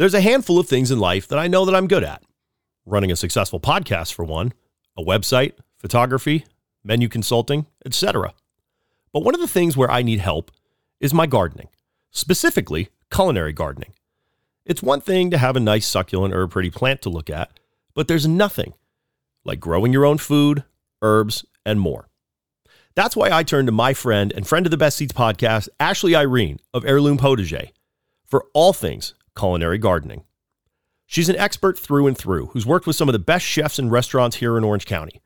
There's a handful of things in life that I know that I'm good at. Running a successful podcast for one, a website, photography, menu consulting, etc. But one of the things where I need help is my gardening, specifically culinary gardening. It's one thing to have a nice succulent or a pretty plant to look at, but there's nothing like growing your own food, herbs, and more. That's why I turned to my friend of the Best Seats Podcast, Ashley Irene of Heirloom Potager, for all things culinary gardening. She's an expert through and through who's worked with some of the best chefs and restaurants here in Orange County.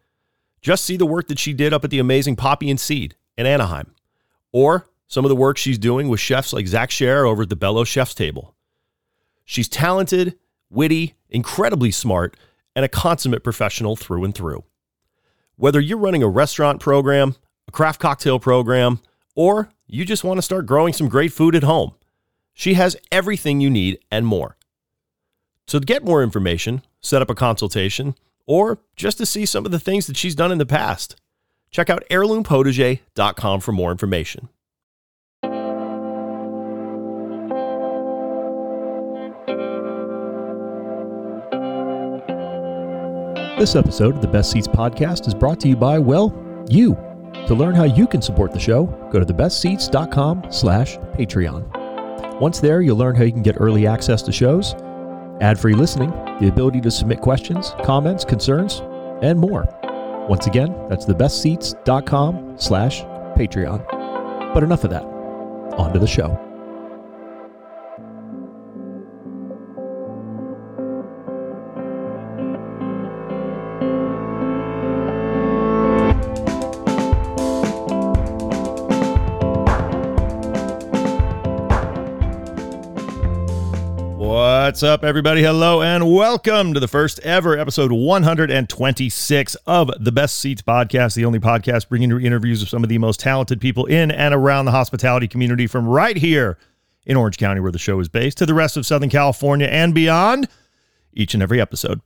Just see the work that she did up at the amazing Poppy and Seed in Anaheim, or some of the work she's doing with chefs like Zach Sher over at the Bello Chef's Table. She's talented, witty, incredibly smart, and a consummate professional through and through. Whether you're running a restaurant program, a craft cocktail program, or you just want to start growing some great food at home, she has everything you need and more. So to get more information, set up a consultation, or just to see some of the things that she's done in the past, check out heirloompotager.com for more information. This episode of the Best Seats Podcast is brought to you by, well, you. To learn how you can support the show, go to thebestseats.com/Patreon. Once there, you'll learn how you can get early access to shows, ad-free listening, the ability to submit questions, comments, concerns, and more. Once again, that's thebestseats.com/Patreon. But enough of that. On to the show. What's up, everybody? Hello, and welcome to the first ever episode 126 of the Best Seats Podcast, the only podcast bringing you interviews of some of the most talented people in and around the hospitality community, from right here in Orange County, where the show is based, to the rest of Southern California and beyond, each and every episode.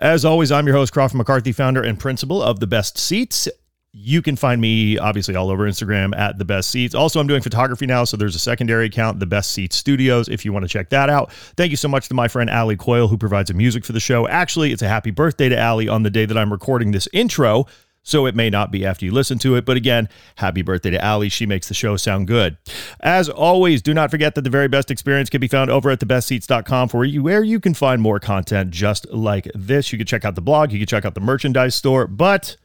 As always, I'm your host, Crawford McCarthy, founder and principal of the Best Seats. You can find me, obviously, all over Instagram at The Best Seats. Also, I'm doing photography now, so there's a secondary account, The Best Seats Studios, if you want to check that out. Thank you so much to my friend Ally Coyle, who provides the music for the show. Actually, it's a happy birthday to Ally on the day that I'm recording this intro, so it may not be after you listen to it. But again, happy birthday to Ally. She makes the show sound good. As always, do not forget that the very best experience can be found over at thebestseats.com, where you can find more content just like this. You can check out the blog. You can check out the merchandise store. But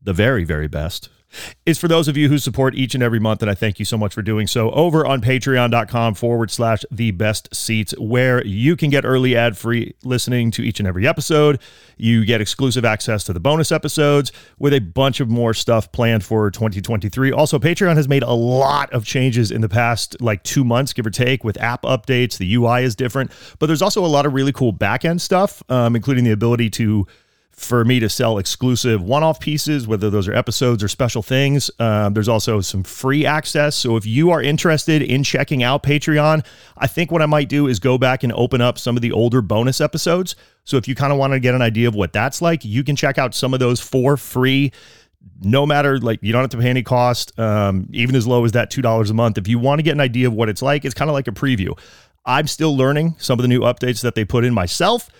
the very, very best is for those of you who support each and every month, and I thank you so much for doing so, over on patreon.com/thebestseats, where you can get early ad-free listening to each and every episode. You get exclusive access to the bonus episodes with a bunch of more stuff planned for 2023. Also, Patreon has made a lot of changes in the past, like 2 months, give or take, with app updates. The UI is different, but there's also a lot of really cool back-end stuff, including the ability for me to sell exclusive one-off pieces, whether those are episodes or special things. There's also some free access. So if you are interested in checking out Patreon, I think what I might do is go back and open up some of the older bonus episodes. So if you kind of want to get an idea of what that's like, you can check out some of those for free. No matter, like, you don't have to pay any cost, even as low as that $2 a month. If you want to get an idea of what it's like, it's kind of like a preview. I'm still learning some of the new updates that they put in myself,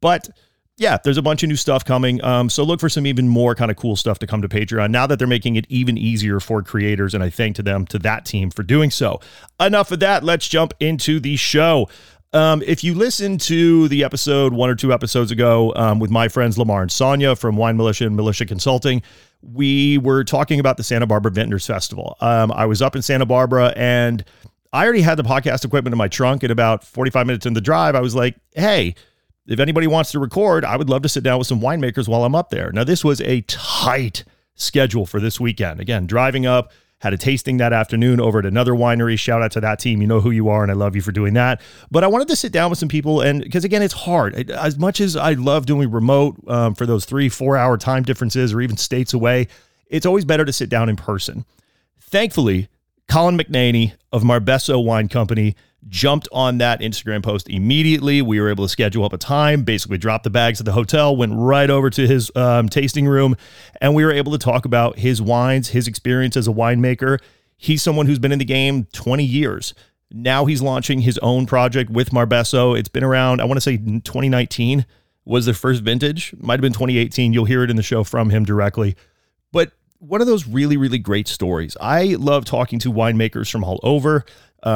but yeah, there's a bunch of new stuff coming. So look for some even more kind of cool stuff to come to Patreon now that they're making it even easier for creators. And I thank that team for doing so. Enough of that. Let's jump into the show. If you listen to the episode 1 or 2 episodes ago with my friends Lamar and Sonia from Wine Militia and Militia Consulting, we were talking about the Santa Barbara Vintners Festival. I was up in Santa Barbara, and I already had the podcast equipment in my trunk. At about 45 minutes in the drive, I was like, hey, if anybody wants to record, I would love to sit down with some winemakers while I'm up there. Now, this was a tight schedule for this weekend. Again, driving up, had a tasting that afternoon over at another winery. Shout out to that team. You know who you are, and I love you for doing that. But I wanted to sit down with some people, and because, again, it's hard. As much as I love doing remote for those 3-4 hour time differences or even states away, it's always better to sit down in person. Thankfully, Colin McNany of Marbeso Wine Company jumped on that Instagram post immediately. We were able to schedule up a time, basically dropped the bags at the hotel, went right over to his tasting room, and we were able to talk about his wines, his experience as a winemaker. He's someone who's been in the game 20 years, Now he's launching his own project with Marbeso. It's been around, I want to say 2019 was their first vintage. Might have been 2018. You'll hear it in the show from him directly. But one of those really, really great stories. I love talking to winemakers from all over.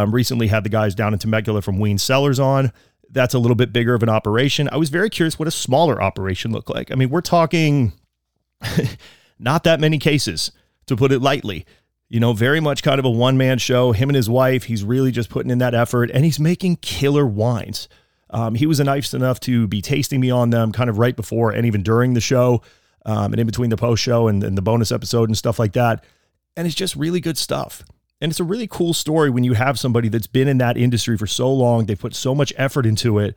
Recently had the guys down in Temecula from Ween Cellars on. That's a little bit bigger of an operation. I was very curious what a smaller operation looked like. I mean, we're talking not that many cases, to put it lightly. You know, very much kind of a one-man show. Him and his wife, he's really just putting in that effort, and he's making killer wines. He was nice enough to be tasting me on them kind of right before and even during the show, and in between the post-show and the bonus episode and stuff like that. And it's just really good stuff. And it's a really cool story when you have somebody that's been in that industry for so long, they put so much effort into it,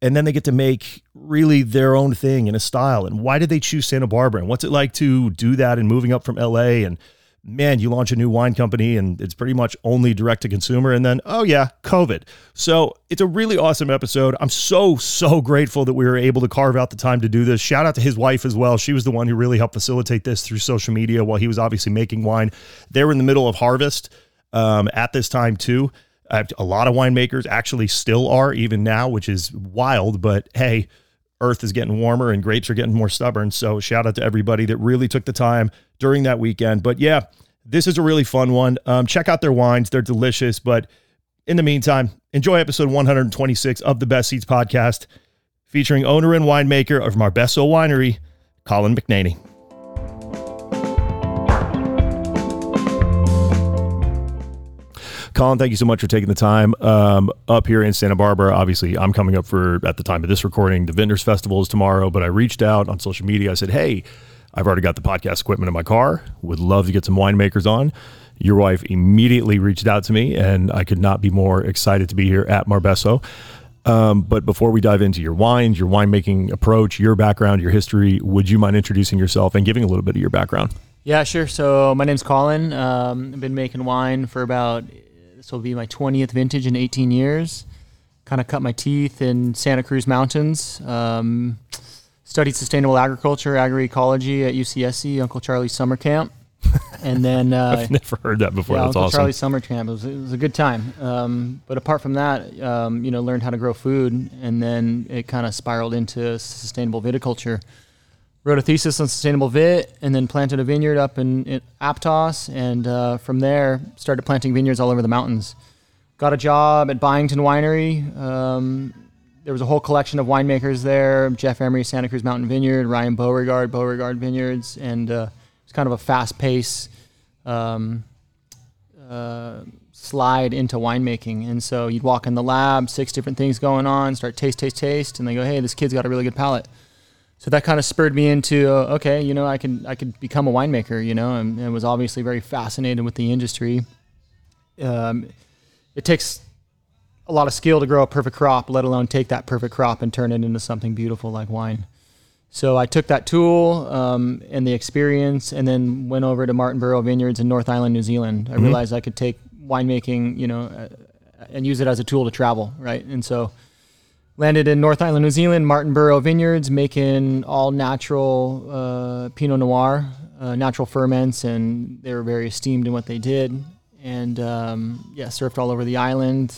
and then they get to make really their own thing in a style. And why did they choose Santa Barbara? And what's it like to do that and moving up from LA? And man, you launch a new wine company and it's pretty much only direct to consumer. And then, oh yeah, COVID. So it's a really awesome episode. I'm so grateful that we were able to carve out the time to do this. Shout out to his wife as well. She was the one who really helped facilitate this through social media while he was obviously making wine. They were in the middle of harvest at this time too. A lot of winemakers actually still are even now, which is wild, but hey, earth is getting warmer and grapes are getting more stubborn. So shout out to everybody that really took the time during that weekend. But yeah, this is a really fun one. Check out their wines. They're delicious. But in the meantime, enjoy episode 126 of the Best Seats Podcast, featuring owner and winemaker of Marbeso Winery, Colin McNany. Colin, thank you so much for taking the time up here in Santa Barbara. Obviously, I'm coming up for, at the time of this recording, the Vintners Festival is tomorrow, but I reached out on social media. I said, hey, I've already got the podcast equipment in my car. Would love to get some winemakers on. Your wife immediately reached out to me, and I could not be more excited to be here at Marbeso. But before we dive into your wines, your winemaking approach, your background, your history, would you mind introducing yourself and giving a little bit of your background? Yeah, sure. So my name's Colin. I've been making wine for about... this will be my 20th vintage in 18 years. Kind of cut my teeth in Santa Cruz Mountains. Studied sustainable agriculture, agroecology at UCSC, Uncle Charlie's summer camp. And then I've never heard that before. Yeah, that's Uncle awesome. Charlie's summer camp. It was a good time. But apart from that, learned how to grow food, and then it kind of spiraled into sustainable viticulture. Wrote a thesis on sustainable vit, and then planted a vineyard up in Aptos, and from there started planting vineyards all over the mountains. Got a job at Byington Winery. There was a whole collection of winemakers there: Jeff Emery, Santa Cruz Mountain Vineyard; Ryan Beauregard, Beauregard Vineyards, and it's kind of a fast-paced slide into winemaking. And so you'd walk in the lab, six different things going on, start taste, and they go, "Hey, this kid's got a really good palate." So that kind of spurred me into, I could become a winemaker, and was obviously very fascinated with the industry. It takes a lot of skill to grow a perfect crop, let alone take that perfect crop and turn it into something beautiful like wine. So I took that tool and the experience, and then went over to Martinborough Vineyards in North Island, New Zealand. I realized I could take winemaking, and use it as a tool to travel, right? And so... landed in North Island, New Zealand, Martinborough Vineyards, making all natural Pinot Noir, natural ferments, and they were very esteemed in what they did. And surfed all over the island.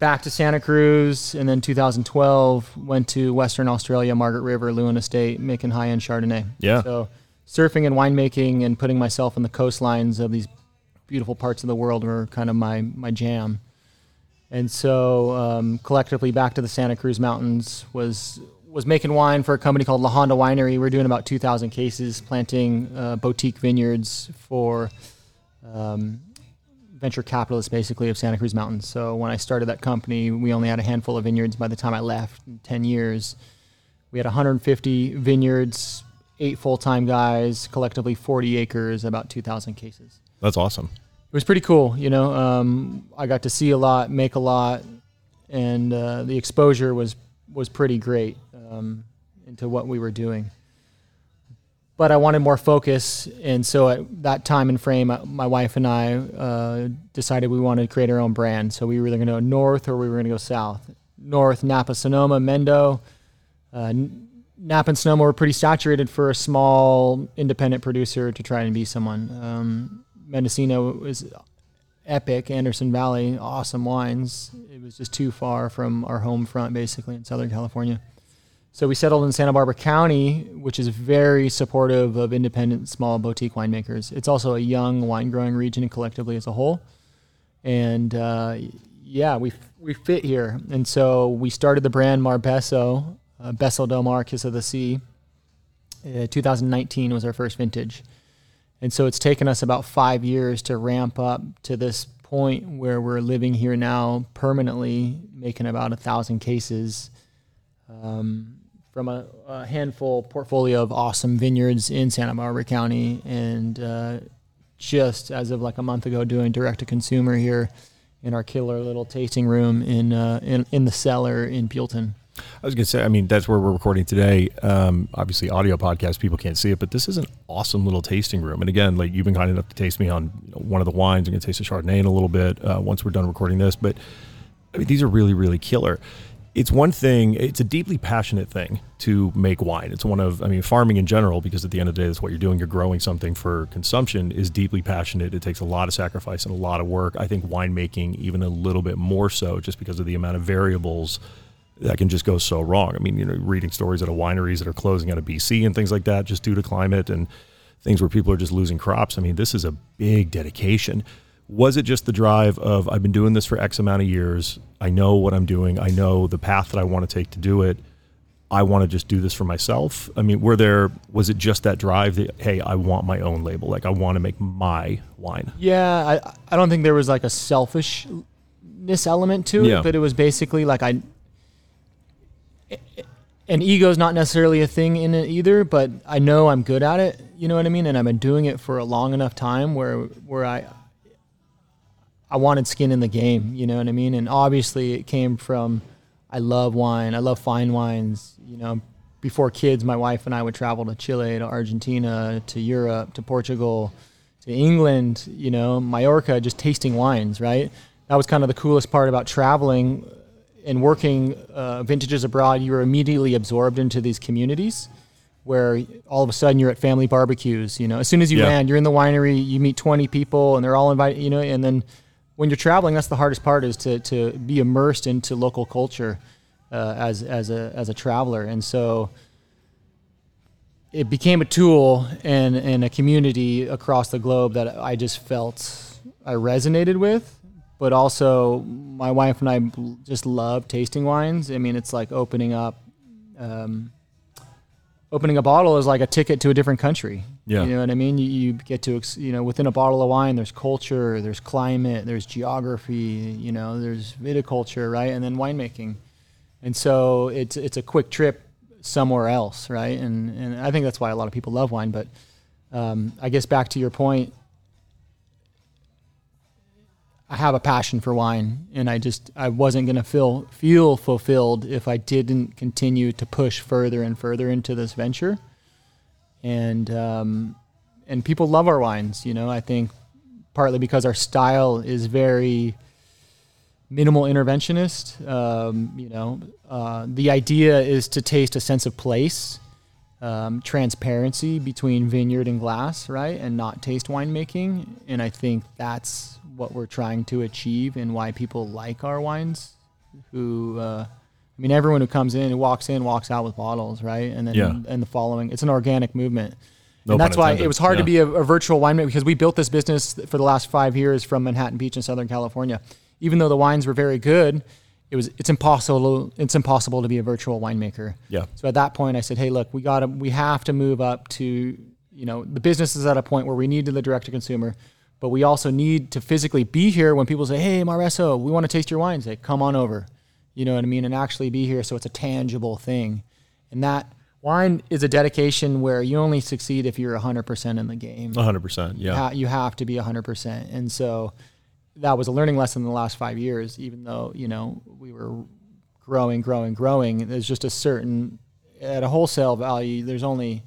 Back to Santa Cruz, and then 2012 went to Western Australia, Margaret River, Lewin Estate, making high-end Chardonnay. Yeah. So surfing and winemaking and putting myself on the coastlines of these beautiful parts of the world were kind of my jam. And so collectively back to the Santa Cruz Mountains, was making wine for a company called La Honda Winery. We're doing about 2,000 cases, planting boutique vineyards for venture capitalists, basically, of Santa Cruz Mountains. So when I started that company, we only had a handful of vineyards. By the time I left, in 10 years, we had 150 vineyards, 8 full-time guys, collectively 40 acres, about 2,000 cases. That's awesome. It was pretty cool, I got to see a lot, make a lot, and the exposure was pretty great into what we were doing. But I wanted more focus, and so at that time and frame, my wife and I decided we wanted to create our own brand. So we were either going to go north or we were going to go south. North, Napa, Sonoma, Mendo. Napa and Sonoma were pretty saturated for a small independent producer to try and be someone. Mendocino was epic Anderson Valley, awesome wines. It was just too far from our home front, basically, in Southern California. So we settled in Santa Barbara County, which is very supportive of independent small boutique winemakers. It's also a young wine-growing region collectively as a whole. And yeah, we fit here. And so we started the brand Marbeso, Beso Del Mar, Kiss of the Sea. 2019 was our first vintage. And so it's taken us about 5 years to ramp up to this point where we're living here now permanently, making about 1,000 cases from a handful portfolio of awesome vineyards in Santa Barbara County. And just as of like a month ago, doing direct-to-consumer here in our killer little tasting room in the cellar in Buellton. I was going to say, I mean, that's where we're recording today. Obviously, audio podcast, people can't see it, but this is an awesome little tasting room. And again, like you've been kind enough to taste me on one of the wines. I'm going to taste the Chardonnay in a little bit once we're done recording this. But I mean, these are really, really killer. It's one thing, it's a deeply passionate thing to make wine. It's one of, I mean, farming in general, because at the end of the day, that's what you're doing. You're growing something for consumption is deeply passionate. It takes a lot of sacrifice and a lot of work. I think winemaking even a little bit more so just because of the amount of variables that can just go so wrong. I mean, you know, reading stories out of wineries that are closing out of BC and things like that just due to climate and things where people are just losing crops. I mean, this is a big dedication. Was it just the drive of I've been doing this for X amount of years. I know what I'm doing. I know the path that I want to take to do it. I want to just do this for myself. I mean, was it just that drive that, hey, I want my own label. Like I want to make my wine. Yeah. I don't think there was like a selfishness element to it, but it was basically like and ego is not necessarily a thing in it either, but I know I'm good at it. You know what I mean? And I've been doing it for a long enough time where I wanted skin in the game. You know what I mean? And obviously it came from, I love wine. I love fine wines. You know, before kids, my wife and I would travel to Chile, to Argentina, to Europe, to Portugal, to England, you know, Mallorca, just tasting wines, right? That was kind of the coolest part about traveling and working vintages abroad. You were immediately absorbed into these communities where all of a sudden you're at family barbecues, you know, as soon as you land, you're in the winery, you meet 20 people and they're all invited, you know, and then when you're traveling, that's the hardest part is to be immersed into local culture as a traveler. And so it became a tool and a community across the globe that I just felt I resonated with. But also, my wife and I just love tasting wines. I mean, it's like opening a bottle is like a ticket to a different country. Yeah. You know what I mean? You get to, you know, within a bottle of wine, there's culture, there's climate, there's geography, you know, there's viticulture, right? And then winemaking. And so it's a quick trip somewhere else, right? And I think that's why a lot of people love wine. But I guess back to your point, I have a passion for wine, and I wasn't going to feel fulfilled if I didn't continue to push further and further into this venture. And people love our wines, you know, I think partly because our style is very minimal interventionist. You know, the idea is to taste a sense of place, transparency between vineyard and glass, right? And not taste winemaking. And I think that's what we're trying to achieve and why people like our wines who, I mean, everyone who comes in and walks out with bottles, right? And then and the following, it's an organic movement. No and that's why it was hard to be a virtual winemaker because we built this business for the last 5 years from Manhattan Beach in Southern California. Even though the wines were very good, it's impossible to be a virtual winemaker. Yeah. So at that point I said, hey, look, we have to move up to, you know, the business is at a point where we need to the direct to consumer. But we also need to physically be here when people say, hey, Marbeso, we want to taste your wines. They come on over, you know what I mean? And actually be here so it's a tangible thing. And that wine is a dedication where you only succeed if you're 100% in the game. 100%, yeah. You have to be 100%. And so that was a learning lesson in the last 5 years, even though, you know, we were growing. There's just a certain, at a wholesale value, there's only...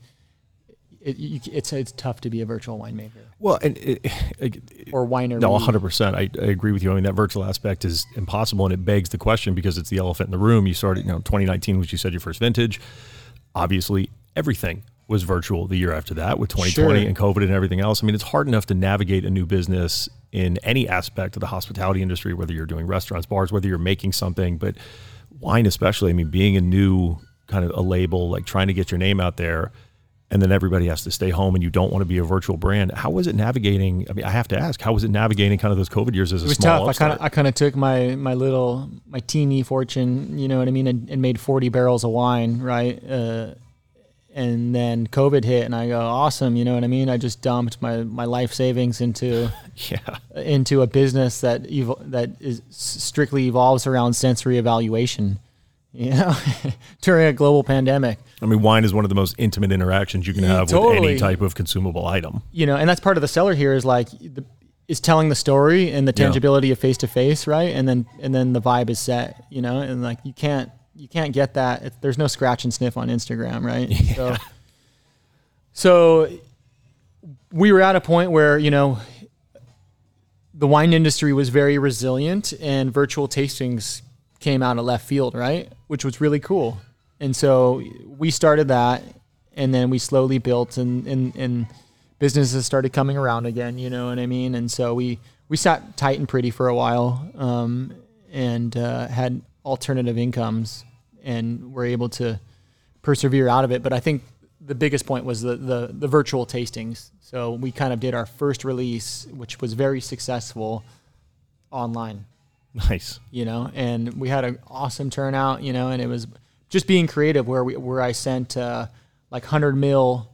It's tough to be a virtual winemaker. Well, and or winery. No, 100%. I agree with you. I mean, that virtual aspect is impossible, and it begs the question because it's the elephant in the room. You started, you know, 2019, which you said your first vintage. Obviously, everything was virtual the year after that with 2020 and COVID and everything else. I mean, it's hard enough to navigate a new business in any aspect of the hospitality industry, whether you're doing restaurants, bars, whether you're making something, but wine especially. I mean, being a new kind of a label, like trying to get your name out there, and then everybody has to stay home and you don't want to be a virtual brand. How was it navigating? I mean, I have to ask, how was it navigating kind of those COVID years as a small upstart? It was tough. I kind of took my teeny fortune, you know what I mean, and made 40 barrels of wine, right? And then COVID hit and I go, awesome, you know what I mean? I just dumped my life savings into a business that is strictly evolves around sensory evaluation, you know, during a global pandemic. I mean, wine is one of the most intimate interactions you can have with any type of consumable item. You know, and that's part of the seller here is like, is telling the story and the tangibility of face-to-face, right? And then the vibe is set, you know, and like you can't get that. There's no scratch and sniff on Instagram, right? Yeah. So we were at a point where, you know, the wine industry was very resilient and virtual tastings came out of left field, right? Which was really cool. And so we started that, and then we slowly built and businesses started coming around again, you know what I mean? And so we sat tight and pretty for a while and had alternative incomes and were able to persevere out of it. But I think the biggest point was the virtual tastings. So we kind of did our first release, which was very successful, online. Nice. You know, and we had an awesome turnout, you know, and it was just being creative where I sent like 100 ml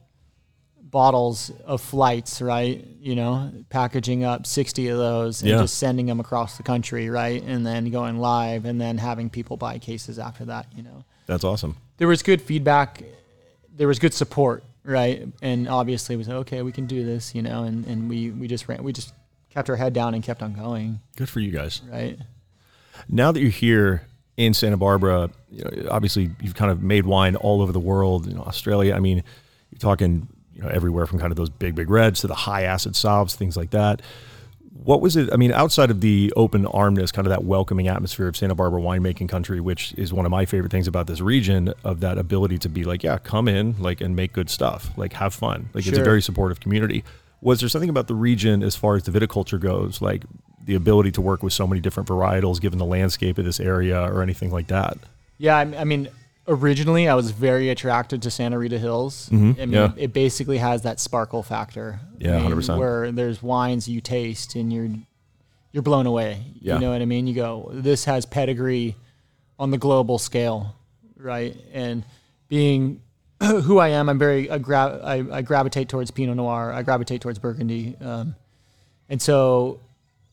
bottles of flights, right? You know, packaging up 60 of those and just sending them across the country, right? And then going live and then having people buy cases after that, you know. That's awesome. There was good feedback. There was good support, right? And obviously we said, okay, we can do this, you know, and we just kept our head down and kept on going. Good for you guys. Right. Now that you're here in Santa Barbara, you know, obviously you've kind of made wine all over the world, you know, Australia. I mean, you're talking, you know, everywhere from kind of those big reds to the high acid sauvs, things like that. What was it? I mean, outside of the open armedness, kind of that welcoming atmosphere of Santa Barbara winemaking country, which is one of my favorite things about this region, of that ability to be like, yeah, come in, like, and make good stuff, like, have fun. Like, sure. It's a very supportive community. Was there something about the region as far as the viticulture goes, like the ability to work with so many different varietals given the landscape of this area or anything like that? Yeah. I mean, originally I was very attracted to Santa Rita Hills. Mm-hmm. I mean, it basically has that sparkle factor. Yeah. 100%. Where there's wines you taste and you're blown away. Yeah. You know what I mean? You go, this has pedigree on the global scale. Right. And being who I am, I gravitate towards Pinot Noir. I gravitate towards Burgundy. And so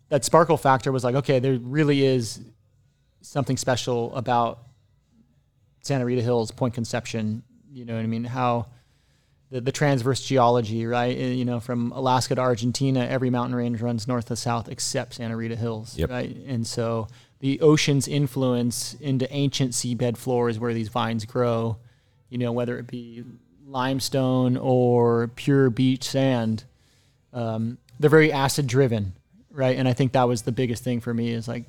that sparkle factor was like, okay, there really is something special about Santa Rita Hills, Point Conception, you know what I mean? How the transverse geology, right? You know, from Alaska to Argentina, every mountain range runs north to south except Santa Rita Hills, yep. Right? And so the ocean's influence into ancient seabed floors where these vines grow, you know, whether it be limestone or pure beach sand, they're very acid-driven. Right. And I think that was the biggest thing for me is like,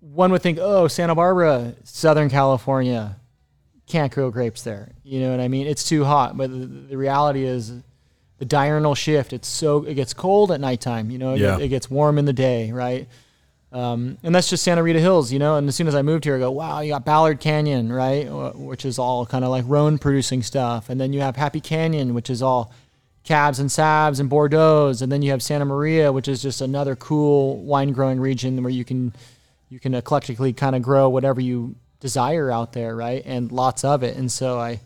one would think, oh, Santa Barbara, Southern California, can't grow grapes there. You know what I mean? It's too hot. But the reality is the diurnal shift. It gets cold at nighttime, you know, it gets warm in the day. Right. And that's just Santa Rita Hills, you know, and as soon as I moved here, I go, wow, you got Ballard Canyon, right? Which is all kind of like Rhone producing stuff. And then you have Happy Canyon, which is all Cabs and Sabs and Bordeaux's, and then you have Santa Maria, which is just another cool wine growing region where you can eclectically kind of grow whatever you desire out there, right? And lots of it. And so I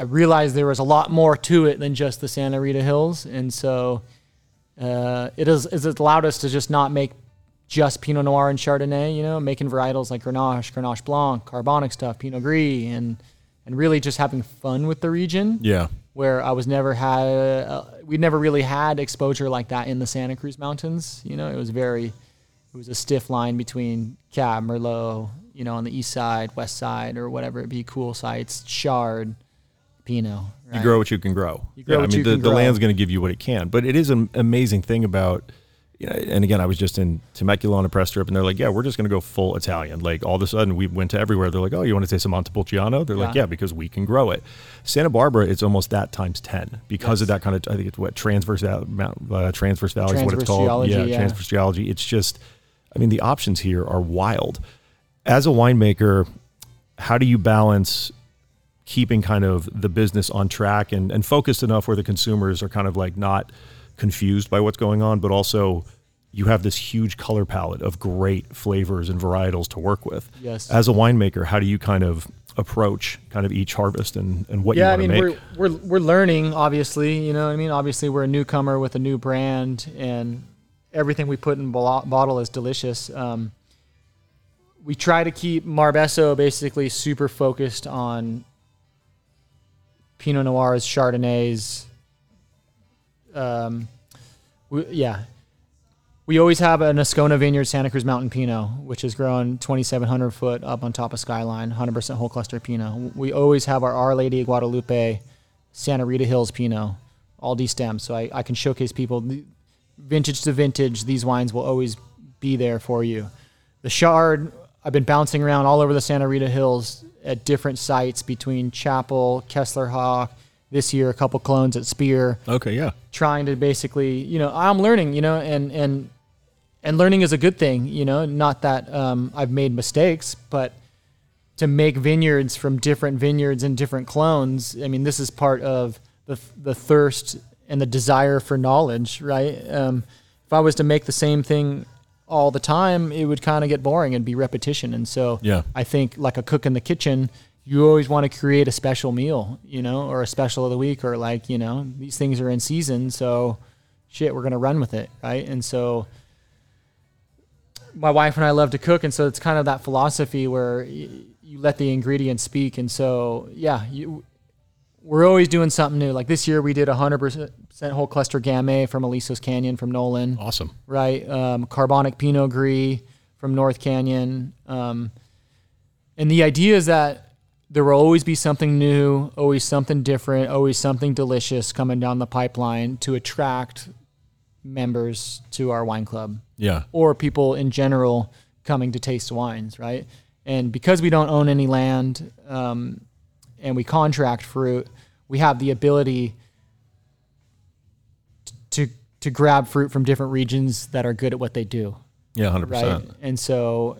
realized there was a lot more to it than just the Santa Rita Hills. And so it allowed us to just not make just Pinot Noir and Chardonnay, you know, making varietals like Grenache, Grenache Blanc, Carbonic stuff, Pinot Gris, and really just having fun with the region. Yeah. Where I was we never really had exposure like that in the Santa Cruz Mountains. You know, it was a stiff line between Cab, Merlot, you know, on the east side, west side, or whatever it be, cool sites, Chard, Pinot. Right? You grow what you can grow. You grow what you can grow. The land's going to give you what it can. But it is an amazing thing about And again, I was just in Temecula on a press trip, and they're like, yeah, we're just going to go full Italian. Like, all of a sudden, we went to everywhere. They're like, oh, you want to taste some Montepulciano? They're like, yeah, because we can grow it. Santa Barbara, it's almost that times 10 because of that kind of, I think it's what, transverse valley is what it's called. Geology, yeah, transverse geology. It's just, I mean, the options here are wild. As a winemaker, how do you balance keeping kind of the business on track and focused enough where the consumers are kind of like not confused by what's going on, but also you have this huge color palette of great flavors and varietals to work with? Yes. As a winemaker, how do you kind of approach kind of each harvest and what you want to make? We're learning, obviously, you know what I mean? Obviously, we're a newcomer with a new brand, and everything we put in bottle is delicious. We try to keep Marbeso basically super focused on Pinot Noirs, Chardonnays. We always have an Ascona Vineyard Santa Cruz Mountain Pinot, which is grown 2,700 foot up on top of Skyline, 100% whole cluster Pinot. We always have our Our Lady of Guadalupe Santa Rita Hills Pinot, all de-stemmed. So I can showcase people, vintage to vintage, these wines will always be there for you. The Chard, I've been bouncing around all over the Santa Rita Hills at different sites between Chapel, Kessler Hawk, this year, a couple clones at Spear. Okay, yeah. Trying to basically, you know, I'm learning, you know, and learning is a good thing, you know, not that I've made mistakes, but to make vineyards from different vineyards and different clones, I mean, this is part of the thirst and the desire for knowledge, right? If I was to make the same thing all the time, it would kind of get boring and be repetition. And so I think like a cook in the kitchen, you always want to create a special meal, you know, or a special of the week, or like, you know, these things are in season, so shit, we're going to run with it, right? And so my wife and I love to cook, and so it's kind of that philosophy where you let the ingredients speak. And so, yeah, we're always doing something new. Like this year we did 100% whole cluster Gamay from Alisos Canyon from Nolan. Awesome. Right? Carbonic Pinot Gris from North Canyon. And the idea is that there will always be something new, always something different, always something delicious coming down the pipeline to attract members to our wine club. Yeah. Or people in general coming to taste wines, right? And because we don't own any land and we contract fruit, we have the ability to grab fruit from different regions that are good at what they do. Yeah, 100%. Right? And so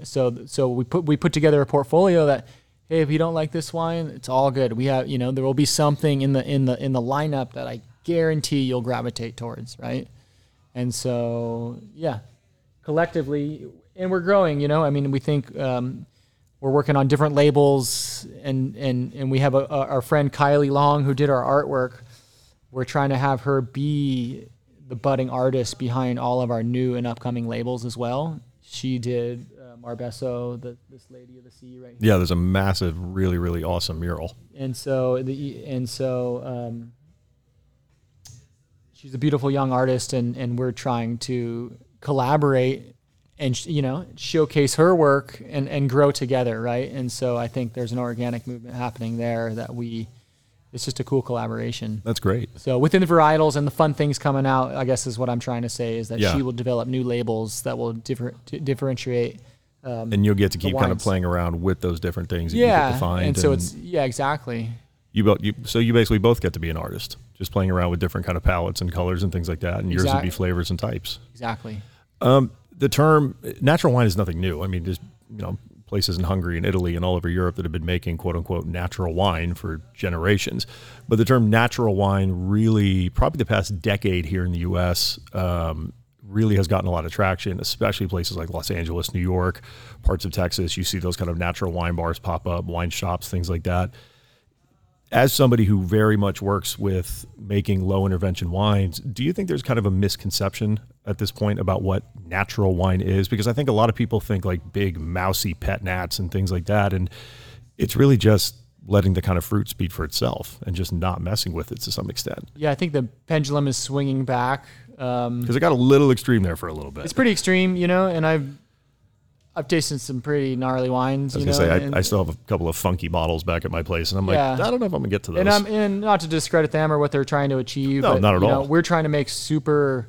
we put together a portfolio that, hey, if you don't like this wine, it's all good. We have, you know, there will be something in the lineup that I guarantee you'll gravitate towards, right? And so, yeah, collectively, and we're growing, you know, I mean, we think we're working on different labels, and we have our friend Kylie Long, who did our artwork. We're trying to have her be the budding artist behind all of our new and upcoming labels as well. She did Marbeso, this Lady of the Sea right here. Yeah, there's a massive, really, really awesome mural. And so, she's a beautiful young artist, and we're trying to collaborate and, you know, showcase her work and grow together, right? And so I think there's an organic movement happening there that it's just a cool collaboration. That's great. So within the varietals and the fun things coming out, I guess is what I'm trying to say, is that she will develop new labels that will differentiate. And you'll get to keep kind of playing around with those different things. Yeah. You get to find, and so it's, yeah, exactly. So you basically both get to be an artist, just playing around with different kind of palettes and colors and things like that. And yours would be flavors and types. Exactly. The term natural wine is nothing new. I mean, just, you know, places in Hungary and Italy and all over Europe that have been making quote unquote natural wine for generations. But the term natural wine really, probably the past decade here in the US, really has gotten a lot of traction, especially places like Los Angeles, New York, parts of Texas. You see those kind of natural wine bars pop up, wine shops, things like that. As somebody who very much works with making low intervention wines, do you think there's kind of a misconception at this point about what natural wine is? Because I think a lot of people think like big mousy pet nats and things like that. And it's really just letting the kind of fruit speak for itself and just not messing with it to some extent. Yeah, I think the pendulum is swinging back. Because it got a little extreme there for a little bit. It's pretty extreme, you know, and I've tasted some pretty gnarly wines. I was going to say, I still have a couple of funky bottles back at my place, and I'm like, I don't know if I'm going to get to those. And not to discredit them or what they're trying to achieve. No, but, not at all. Know, we're trying to make super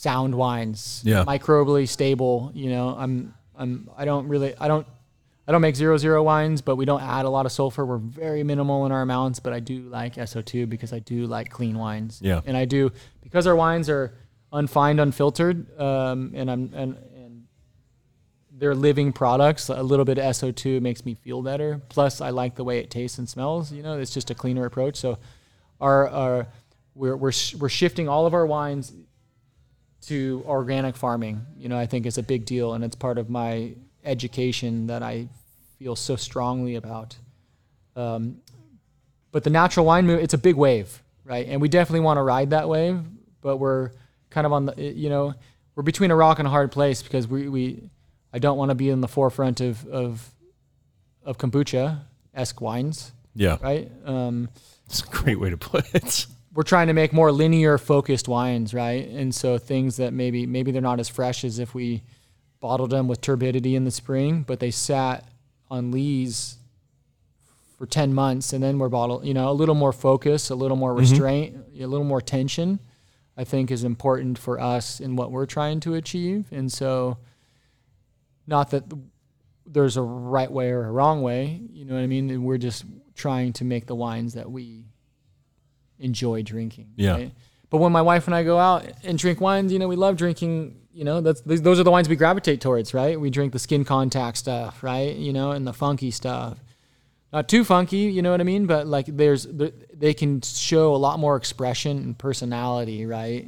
sound wines, microbially stable. You know, I don't make 0.0 wines, but we don't add a lot of sulfur. We're very minimal in our amounts, but I do like SO2 because I do like clean wines. Yeah. And I do, because our wines are unfined, unfiltered, and they're living products. A little bit of SO2 makes me feel better. Plus, I like the way it tastes and smells. You know, it's just a cleaner approach. So, we're shifting all of our wines to organic farming. You know, I think it's a big deal, and it's part of my education that I feel so strongly about. But the natural wine move, it's a big wave, right? And we definitely want to ride that wave, but we're kind of on the, you know, we're between a rock and a hard place, because I don't want to be in the forefront of kombucha-esque wines. Yeah. Right? It's a great way to put it. We're trying to make more linear focused wines, right? And so things that maybe they're not as fresh as if we bottled them with turbidity in the spring, but they sat on lees for 10 months and then were bottled. You know, a little more focus, a little more restraint, a little more tension, I think, is important for us in what we're trying to achieve. And so, not that there's a right way or a wrong way, you know what I mean? And we're just trying to make the wines that we enjoy drinking. Yeah. Right? But when my wife and I go out and drink wines, you know, we love drinking, you know, those are the wines we gravitate towards, right? We drink the skin contact stuff, right? You know, and the funky stuff. Not too funky, you know what I mean? But like they can show a lot more expression and personality, right?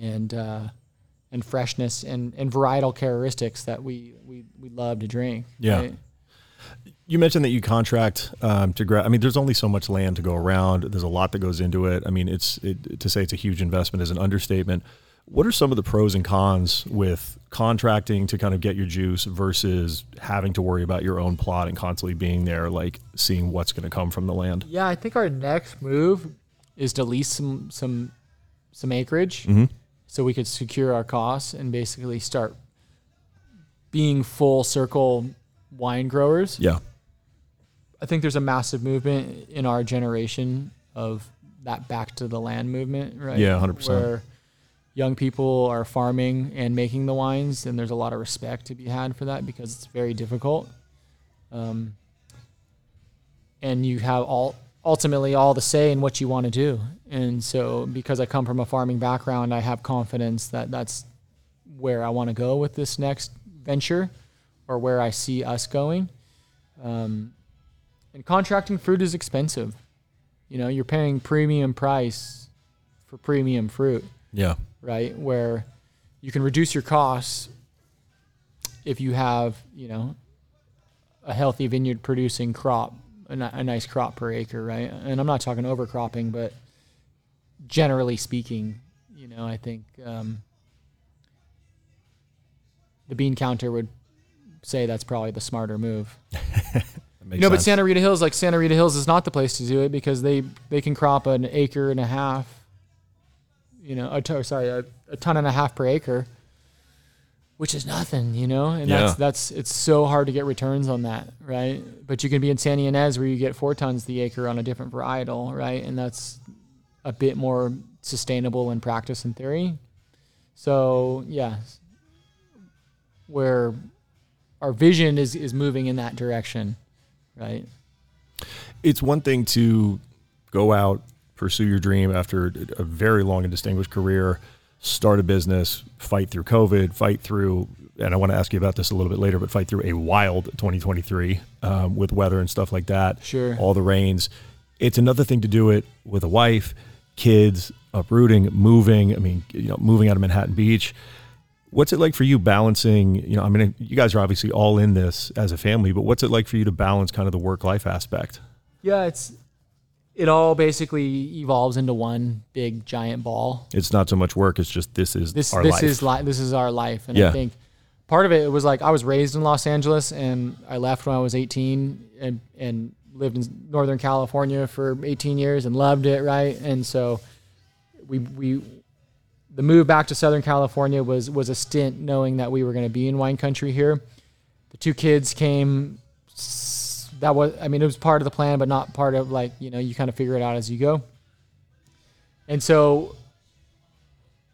And freshness and varietal characteristics that we love to drink. Yeah. Right? You mentioned that you contract there's only so much land to go around. There's a lot that goes into it. I mean, to say it's a huge investment is an understatement. What are some of the pros and cons with contracting to kind of get your juice versus having to worry about your own plot and constantly being there, like seeing what's going to come from the land? Yeah, I think our next move is to lease some acreage, so we could secure our costs and basically start being full circle wine growers. Yeah. I think there's a massive movement in our generation of that back to the land movement, right? Yeah, 100%. Where young people are farming and making the wines, and there's a lot of respect to be had for that because it's very difficult. And you have ultimately all the say in what you want to do. And so because I come from a farming background, I have confidence that that's where I want to go with this next venture, or where I see us going. And contracting fruit is expensive. You know, you're paying premium price for premium fruit. Yeah. Right? Where you can reduce your costs if you have, you know, a healthy vineyard producing crop, a nice crop per acre, right? And I'm not talking overcropping, but generally speaking, you know, I think the bean counter would say that's probably the smarter move. But Santa Rita Hills is not the place to do it, because they can crop an acre and a half, you know, a ton and a half per acre, which is nothing, you know, and it's so hard to get returns on that, right? But you can be in San Ynez where you get 4 tons the acre on a different varietal, right? And that's a bit more sustainable in practice and theory. So yeah, where our vision is moving in that direction. Right. It's one thing to go out, pursue your dream after a very long and distinguished career, start a business, fight through COVID, and I want to ask you about this a little bit later, but fight through a wild 2023 with weather and stuff like that. Sure. All the rains. It's another thing to do it with a wife, kids, uprooting, moving. I mean, you know, moving out of Manhattan Beach. What's it like for you balancing, you know, I mean, you guys are obviously all in this as a family, but what's it like for you to balance kind of the work-life aspect? Yeah, it all basically evolves into one big giant ball. It's not so much work. It's just, this is our life. This is our life. And I think part of it was like, I was raised in Los Angeles and I left when I was 18 and lived in Northern California for 18 years and loved it. Right. And so the move back to Southern California was a stint knowing that we were going to be in wine country here. The two kids came. It was part of the plan, but not part of, like, you know, you kind of figure it out as you go. And so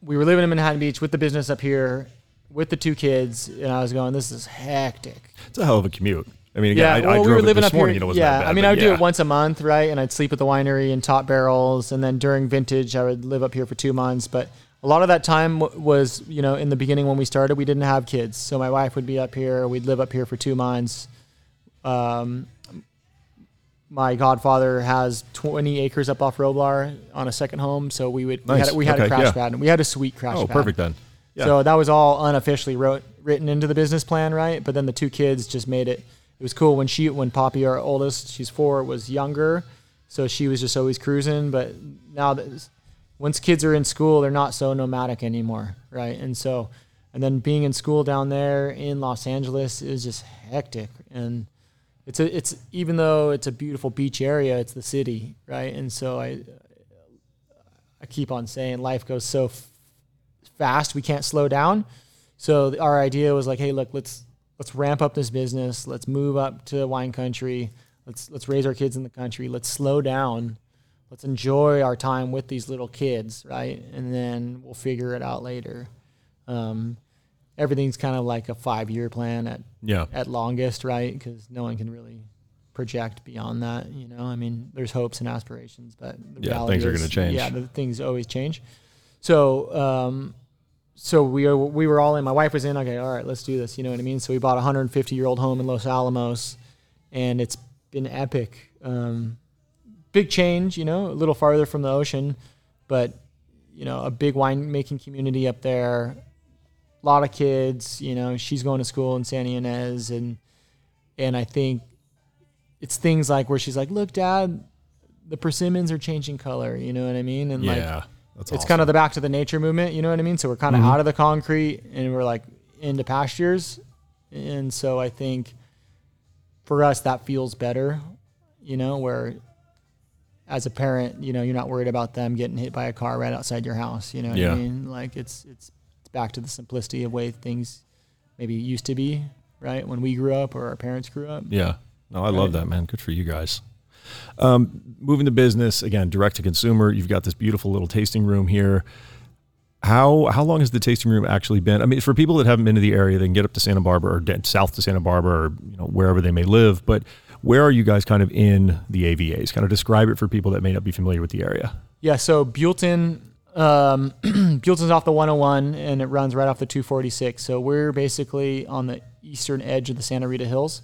we were living in Manhattan Beach with the business up here with the two kids, and I was going, this is hectic. It's a hell of a commute. I mean, again, I drove it this morning, and it wasn't that bad. I mean, I would do it once a month, right? And I'd sleep at the winery and top barrels, and then during vintage, I would live up here for 2 months. But a lot of that time was, you know, in the beginning when we started, we didn't have kids. So my wife would be up here. We'd live up here for 2 months. My godfather has 20 acres up off Roblar on a second home. So we would, we had a crash pad, and we had a sweet crash pad. Oh, perfect then. Yeah. So that was all unofficially written into the business plan, right? But then the two kids just made it. It was cool when Poppy, our oldest, she's 4, was younger. So she was just always cruising. But now that once kids are in school, they're not so nomadic anymore, right? And so, and then being in school down there in Los Angeles is just hectic. And it's even though it's a beautiful beach area, it's the city, right? And so I keep on saying life goes so fast, we can't slow down. So our idea was like, hey, look, let's ramp up this business. Let's move up to wine country. Let's raise our kids in the country. Let's slow down. Let's enjoy our time with these little kids, right? And then we'll figure it out later. Everything's kind of like a 5-year plan at longest, right? Because no one can really project beyond that, you know? I mean, there's hopes and aspirations, but the reality things are going to change. Yeah, things always change. So we were all in. My wife was in. Okay, all right, let's do this. You know what I mean? So we bought a 150-year-old home in Los Alamos, and it's been epic. Big change, you know, a little farther from the ocean, but, you know, a big winemaking community up there. A lot of kids, you know, she's going to school in San Ynez, and I think it's things like where she's like, look, Dad, the persimmons are changing color, you know what I mean? And that's awesome. Kind of the back to the nature movement, you know what I mean? So we're kind of out of the concrete and we're like into pastures. And so I think for us that feels better, you know, where as a parent, you know, you're not worried about them getting hit by a car right outside your house, you know what I mean? Like it's back to the simplicity of way things maybe used to be, right? When we grew up or our parents grew up. Yeah. No, I love that, man. Good for you guys. Moving to business, again, direct to consumer, you've got this beautiful little tasting room here. How long has the tasting room actually been? I mean, for people that haven't been to the area, they can get up to Santa Barbara or south to Santa Barbara or, you know, wherever they may live. But where are you guys kind of in the AVAs? Kind of describe it for people that may not be familiar with the area. Yeah, so Buellton... Buellton's off the 101 and it runs right off the 246. So we're basically on the eastern edge of the Santa Rita Hills.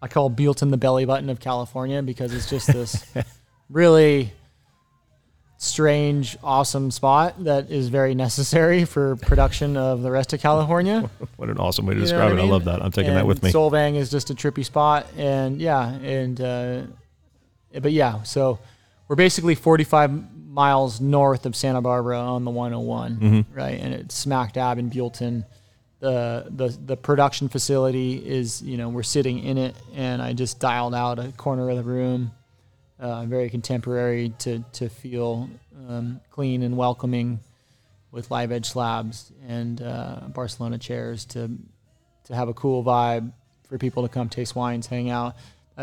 I call Buellton the belly button of California because it's just this really strange, awesome spot that is very necessary for production of the rest of California. What an awesome way to describe it. I love that. I'm taking that with me. Solvang is just a trippy spot. So we're basically 45 miles north of Santa Barbara on the 101, right? And it's smack dab in Buellton. The production facility is, you know, we're sitting in it, and I just dialed out a corner of the room, very contemporary to feel clean and welcoming, with live edge slabs and Barcelona chairs to have a cool vibe for people to come taste wines, hang out.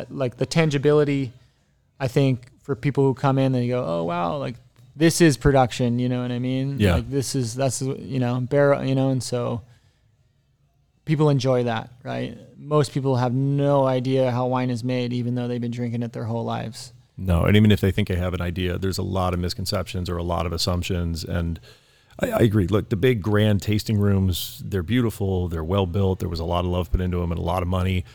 Like the tangibility, I think, for people who come in and go, oh, wow, like this is production, you know what I mean? Yeah. Like that's, you know, barrel, you know, and so people enjoy that, right? Most people have no idea how wine is made, even though they've been drinking it their whole lives. No, and even if they think they have an idea, there's a lot of misconceptions or a lot of assumptions. And I agree. Look, the big grand tasting rooms, they're beautiful, they're well built. There was a lot of love put into them and a lot of money.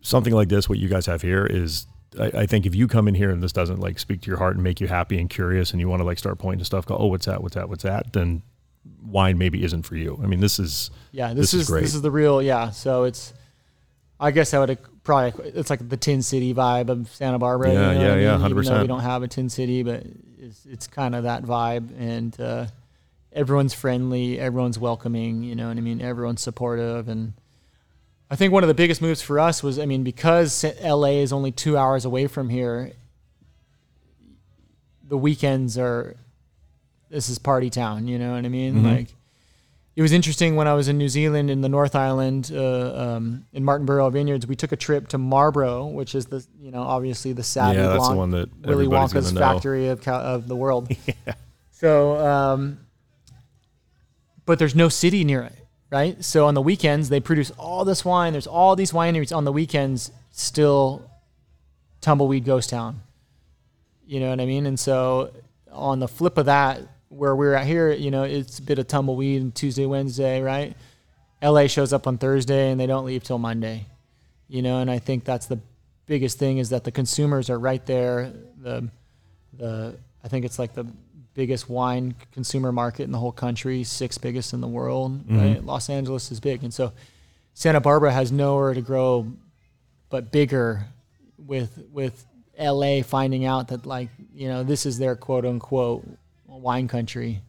Something like this, what you guys have here is, I think if you come in here and this doesn't like speak to your heart and make you happy and curious and you want to like start pointing to stuff, go, oh, what's that, then wine maybe isn't for you. I mean, this is great. This is the real, so it's, I guess I would probably, it's like the Tin City vibe of Santa Barbara. Yeah, you know I mean? 100%. Even though we don't have a Tin City, but it's kind of that vibe, and everyone's friendly, everyone's welcoming, you know what I mean? Everyone's supportive, and I think one of the biggest moves for us was, I mean, because LA is only 2 hours away from here, the weekends are, this is party town, you know what I mean? Like, it was interesting when I was in New Zealand in the North Island, in Martinborough Vineyards, we took a trip to Marlborough, which is the, you know, obviously the savvy one that Willy Wonka's factory of the world. Yeah. So, but there's no city near it, right? So on the weekends, they produce all this wine. There's all these wineries on the weekends, still tumbleweed ghost town. You know what I mean? And so on the flip of that, where we're at here, you know, it's a bit of tumbleweed and Tuesday, Wednesday, right? LA shows up on Thursday and they don't leave till Monday, you know? And I think that's the biggest thing, is that the consumers are right there. I think it's like the biggest wine consumer market in the whole country, sixth biggest in the world, mm-hmm. right? Los Angeles is big. And so Santa Barbara has nowhere to grow but bigger, with LA finding out that, like, you know, this is their quote unquote wine country.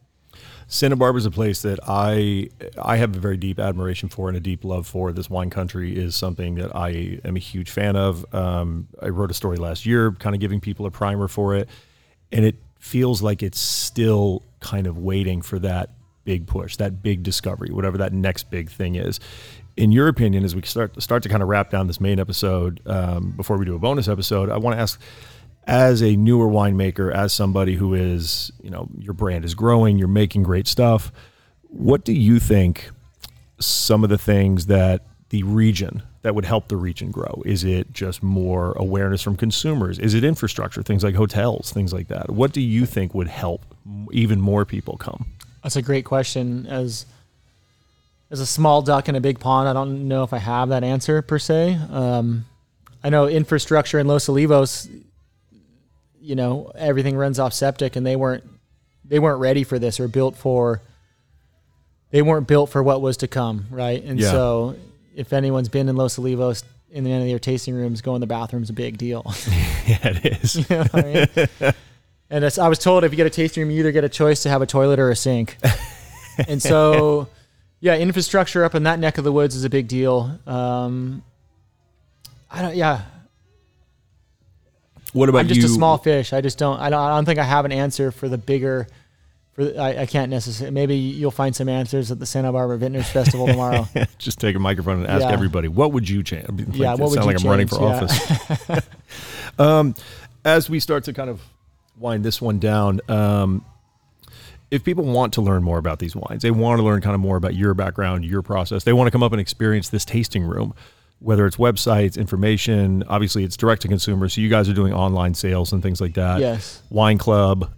Santa Barbara is a place that I have a very deep admiration for and a deep love for. This wine country is something that I am a huge fan of. I wrote a story last year kind of giving people a primer for it, and it feels like it's still kind of waiting for that big push, that big discovery, whatever that next big thing is. In your opinion, as we start to kind of wrap down this main episode, before we do a bonus episode, I want to ask, as a newer winemaker, as somebody who is, you know, your brand is growing, you're making great stuff, what do you think some of the things that the region, that would help the region grow? Is it just more awareness from consumers? Is it infrastructure, things like hotels, things like that? What do you think would help even more people come? That's a great question. As a small duck in a big pond, I don't know if I have that answer per se. I know infrastructure in Los Olivos, you know, everything runs off septic, and they weren't ready for this, or built for what was to come, right? And yeah. So if anyone's been in Los Olivos, in the end of your tasting rooms, going to the bathroom's a big deal. Yeah, it is. You know what I mean? And I was told, if you get a tasting room, you either get a choice to have a toilet or a sink. And so, yeah, infrastructure up in that neck of the woods is a big deal. What about you? I'm just a small fish. I don't think I have an answer for the bigger. I can't necessarily. Maybe you'll find some answers at the Santa Barbara Vintners Festival tomorrow. Just take a microphone and ask everybody, what would you change? I'm running for office. As we start to kind of wind this one down, if people want to learn more about these wines, they want to learn kind of more about your background, your process, they want to come up and experience this tasting room, whether it's websites, information, obviously it's direct to consumer, so you guys are doing online sales and things like that. Yes. Wine Club,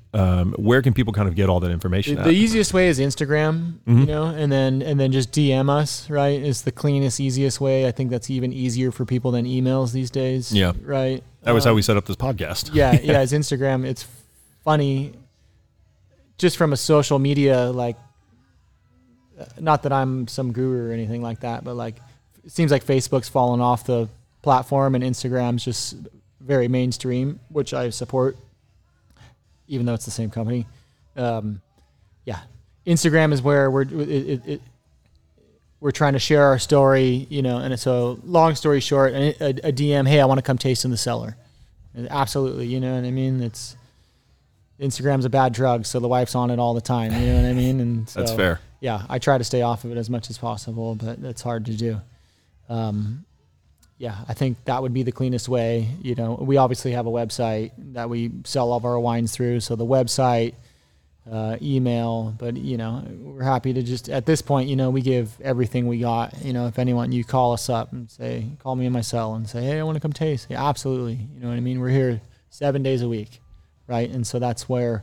where can people kind of get all that information at? The easiest way is Instagram, mm-hmm. you know, and then just DM us, right? It's the cleanest, easiest way. I think that's even easier for people than emails these days. Yeah. Right? That was how we set up this podcast. Yeah, it's Instagram. It's funny, just from a social media, like, not that I'm some guru or anything like that, but like, it seems like Facebook's fallen off the platform and Instagram's just very mainstream, which I support, even though it's the same company. Instagram is where we're trying to share our story, you know, and so long story short, a DM, hey, I want to come taste in the cellar. And absolutely. You know what I mean? It's Instagram's a bad drug. So the wife's on it all the time. You know what I mean? And so, that's fair. Yeah. I try to stay off of it as much as possible, but that's hard to do. I think that would be the cleanest way. You know, we obviously have a website that we sell all of our wines through. So the website, email, but, you know, we're happy to just, at this point, you know, we give everything we got. You know, if anyone, you call us up and say, call me in my cell and say, hey, I want to come taste. Yeah, absolutely. You know what I mean? We're here 7 days a week. Right. And so that's where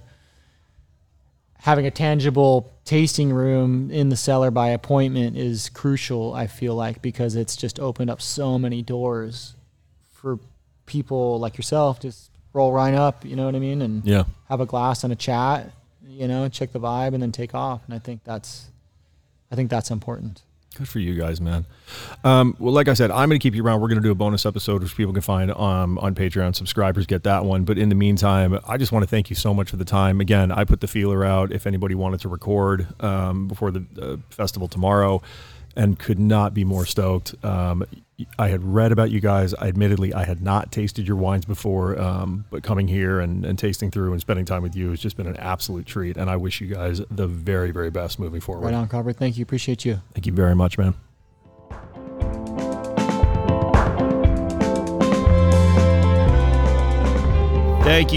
having a tangible tasting room in the cellar by appointment is crucial, I feel like, because it's just opened up so many doors for people like yourself. Just roll right up, you know what I mean? And have a glass and a chat, you know, check the vibe and then take off. And I think that's important. Good for you guys, man. Well, like I said, I'm going to keep you around. We're going to do a bonus episode, which people can find on Patreon. Subscribers get that one. But in the meantime, I just want to thank you so much for the time. Again, I put the feeler out if anybody wanted to record before the festival tomorrow, and could not be more stoked. I had read about you guys. Admittedly, I had not tasted your wines before, but coming here and tasting through and spending time with you has just been an absolute treat. And I wish you guys the very, very best moving forward. Right on, Crawford. Thank you. Appreciate you. Thank you very much, man. Thank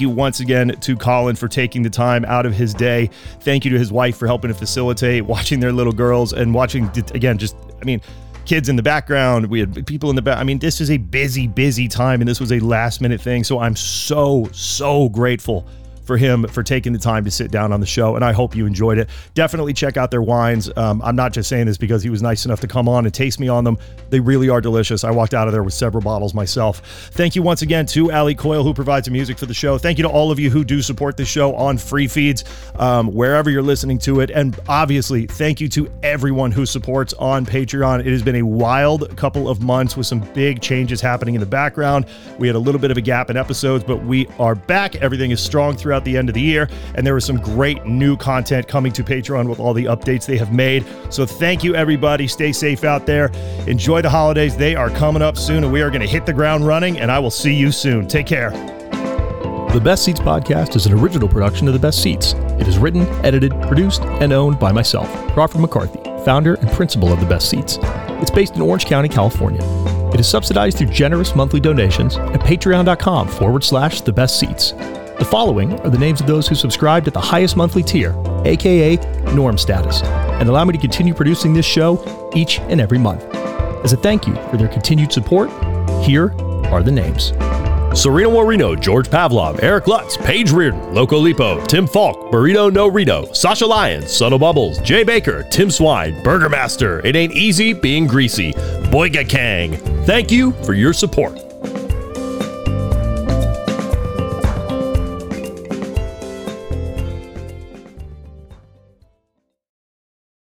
you once again to Colin for taking the time out of his day. Thank you to his wife for helping to facilitate, watching their little girls and watching, again, just, I mean, kids in the background. We had people in the back. I mean, this is a busy time, and this was a last minute thing. So I'm so grateful for him for taking the time to sit down on the show, and I hope you enjoyed it. Definitely check out their wines. I'm not just saying this because he was nice enough to come on and taste me on them. They really are delicious. I walked out of there with several bottles myself. Thank you once again to Ally Coyle, who provides the music for the show. Thank you to all of you who do support the show on free feeds, wherever you're listening to it. And obviously, thank you to everyone who supports on Patreon. It has been a wild couple of months with some big changes happening in the background. We had a little bit of a gap in episodes, but we are back. Everything is strong throughout the end of the year, and there was some great new content coming to Patreon with all the updates they have made. So thank you, everybody. Stay safe out there. Enjoy the holidays. They are coming up soon, and we are going to hit the ground running, and I will see you soon. Take care. The Best Seats Podcast is an original production of The Best Seats. It is written, edited, produced, and owned by myself, Crawford McCarthy, founder and principal of The Best Seats. It's based in Orange County, California. It is subsidized through generous monthly donations at patreon.com/thebestseats. The following are the names of those who subscribed at the highest monthly tier, aka norm status, and allow me to continue producing this show each and every month. As a thank you for their continued support, here are the names. Serena Warino, George Pavlov, Eric Lutz, Paige Reardon, Loco Lipo, Tim Falk, Burrito No Rito, Sasha Lyons, Subtle Bubbles, Jay Baker, Tim Swine, Burgermaster, It Ain't Easy Being Greasy, Boyga Kang. Thank you for your support.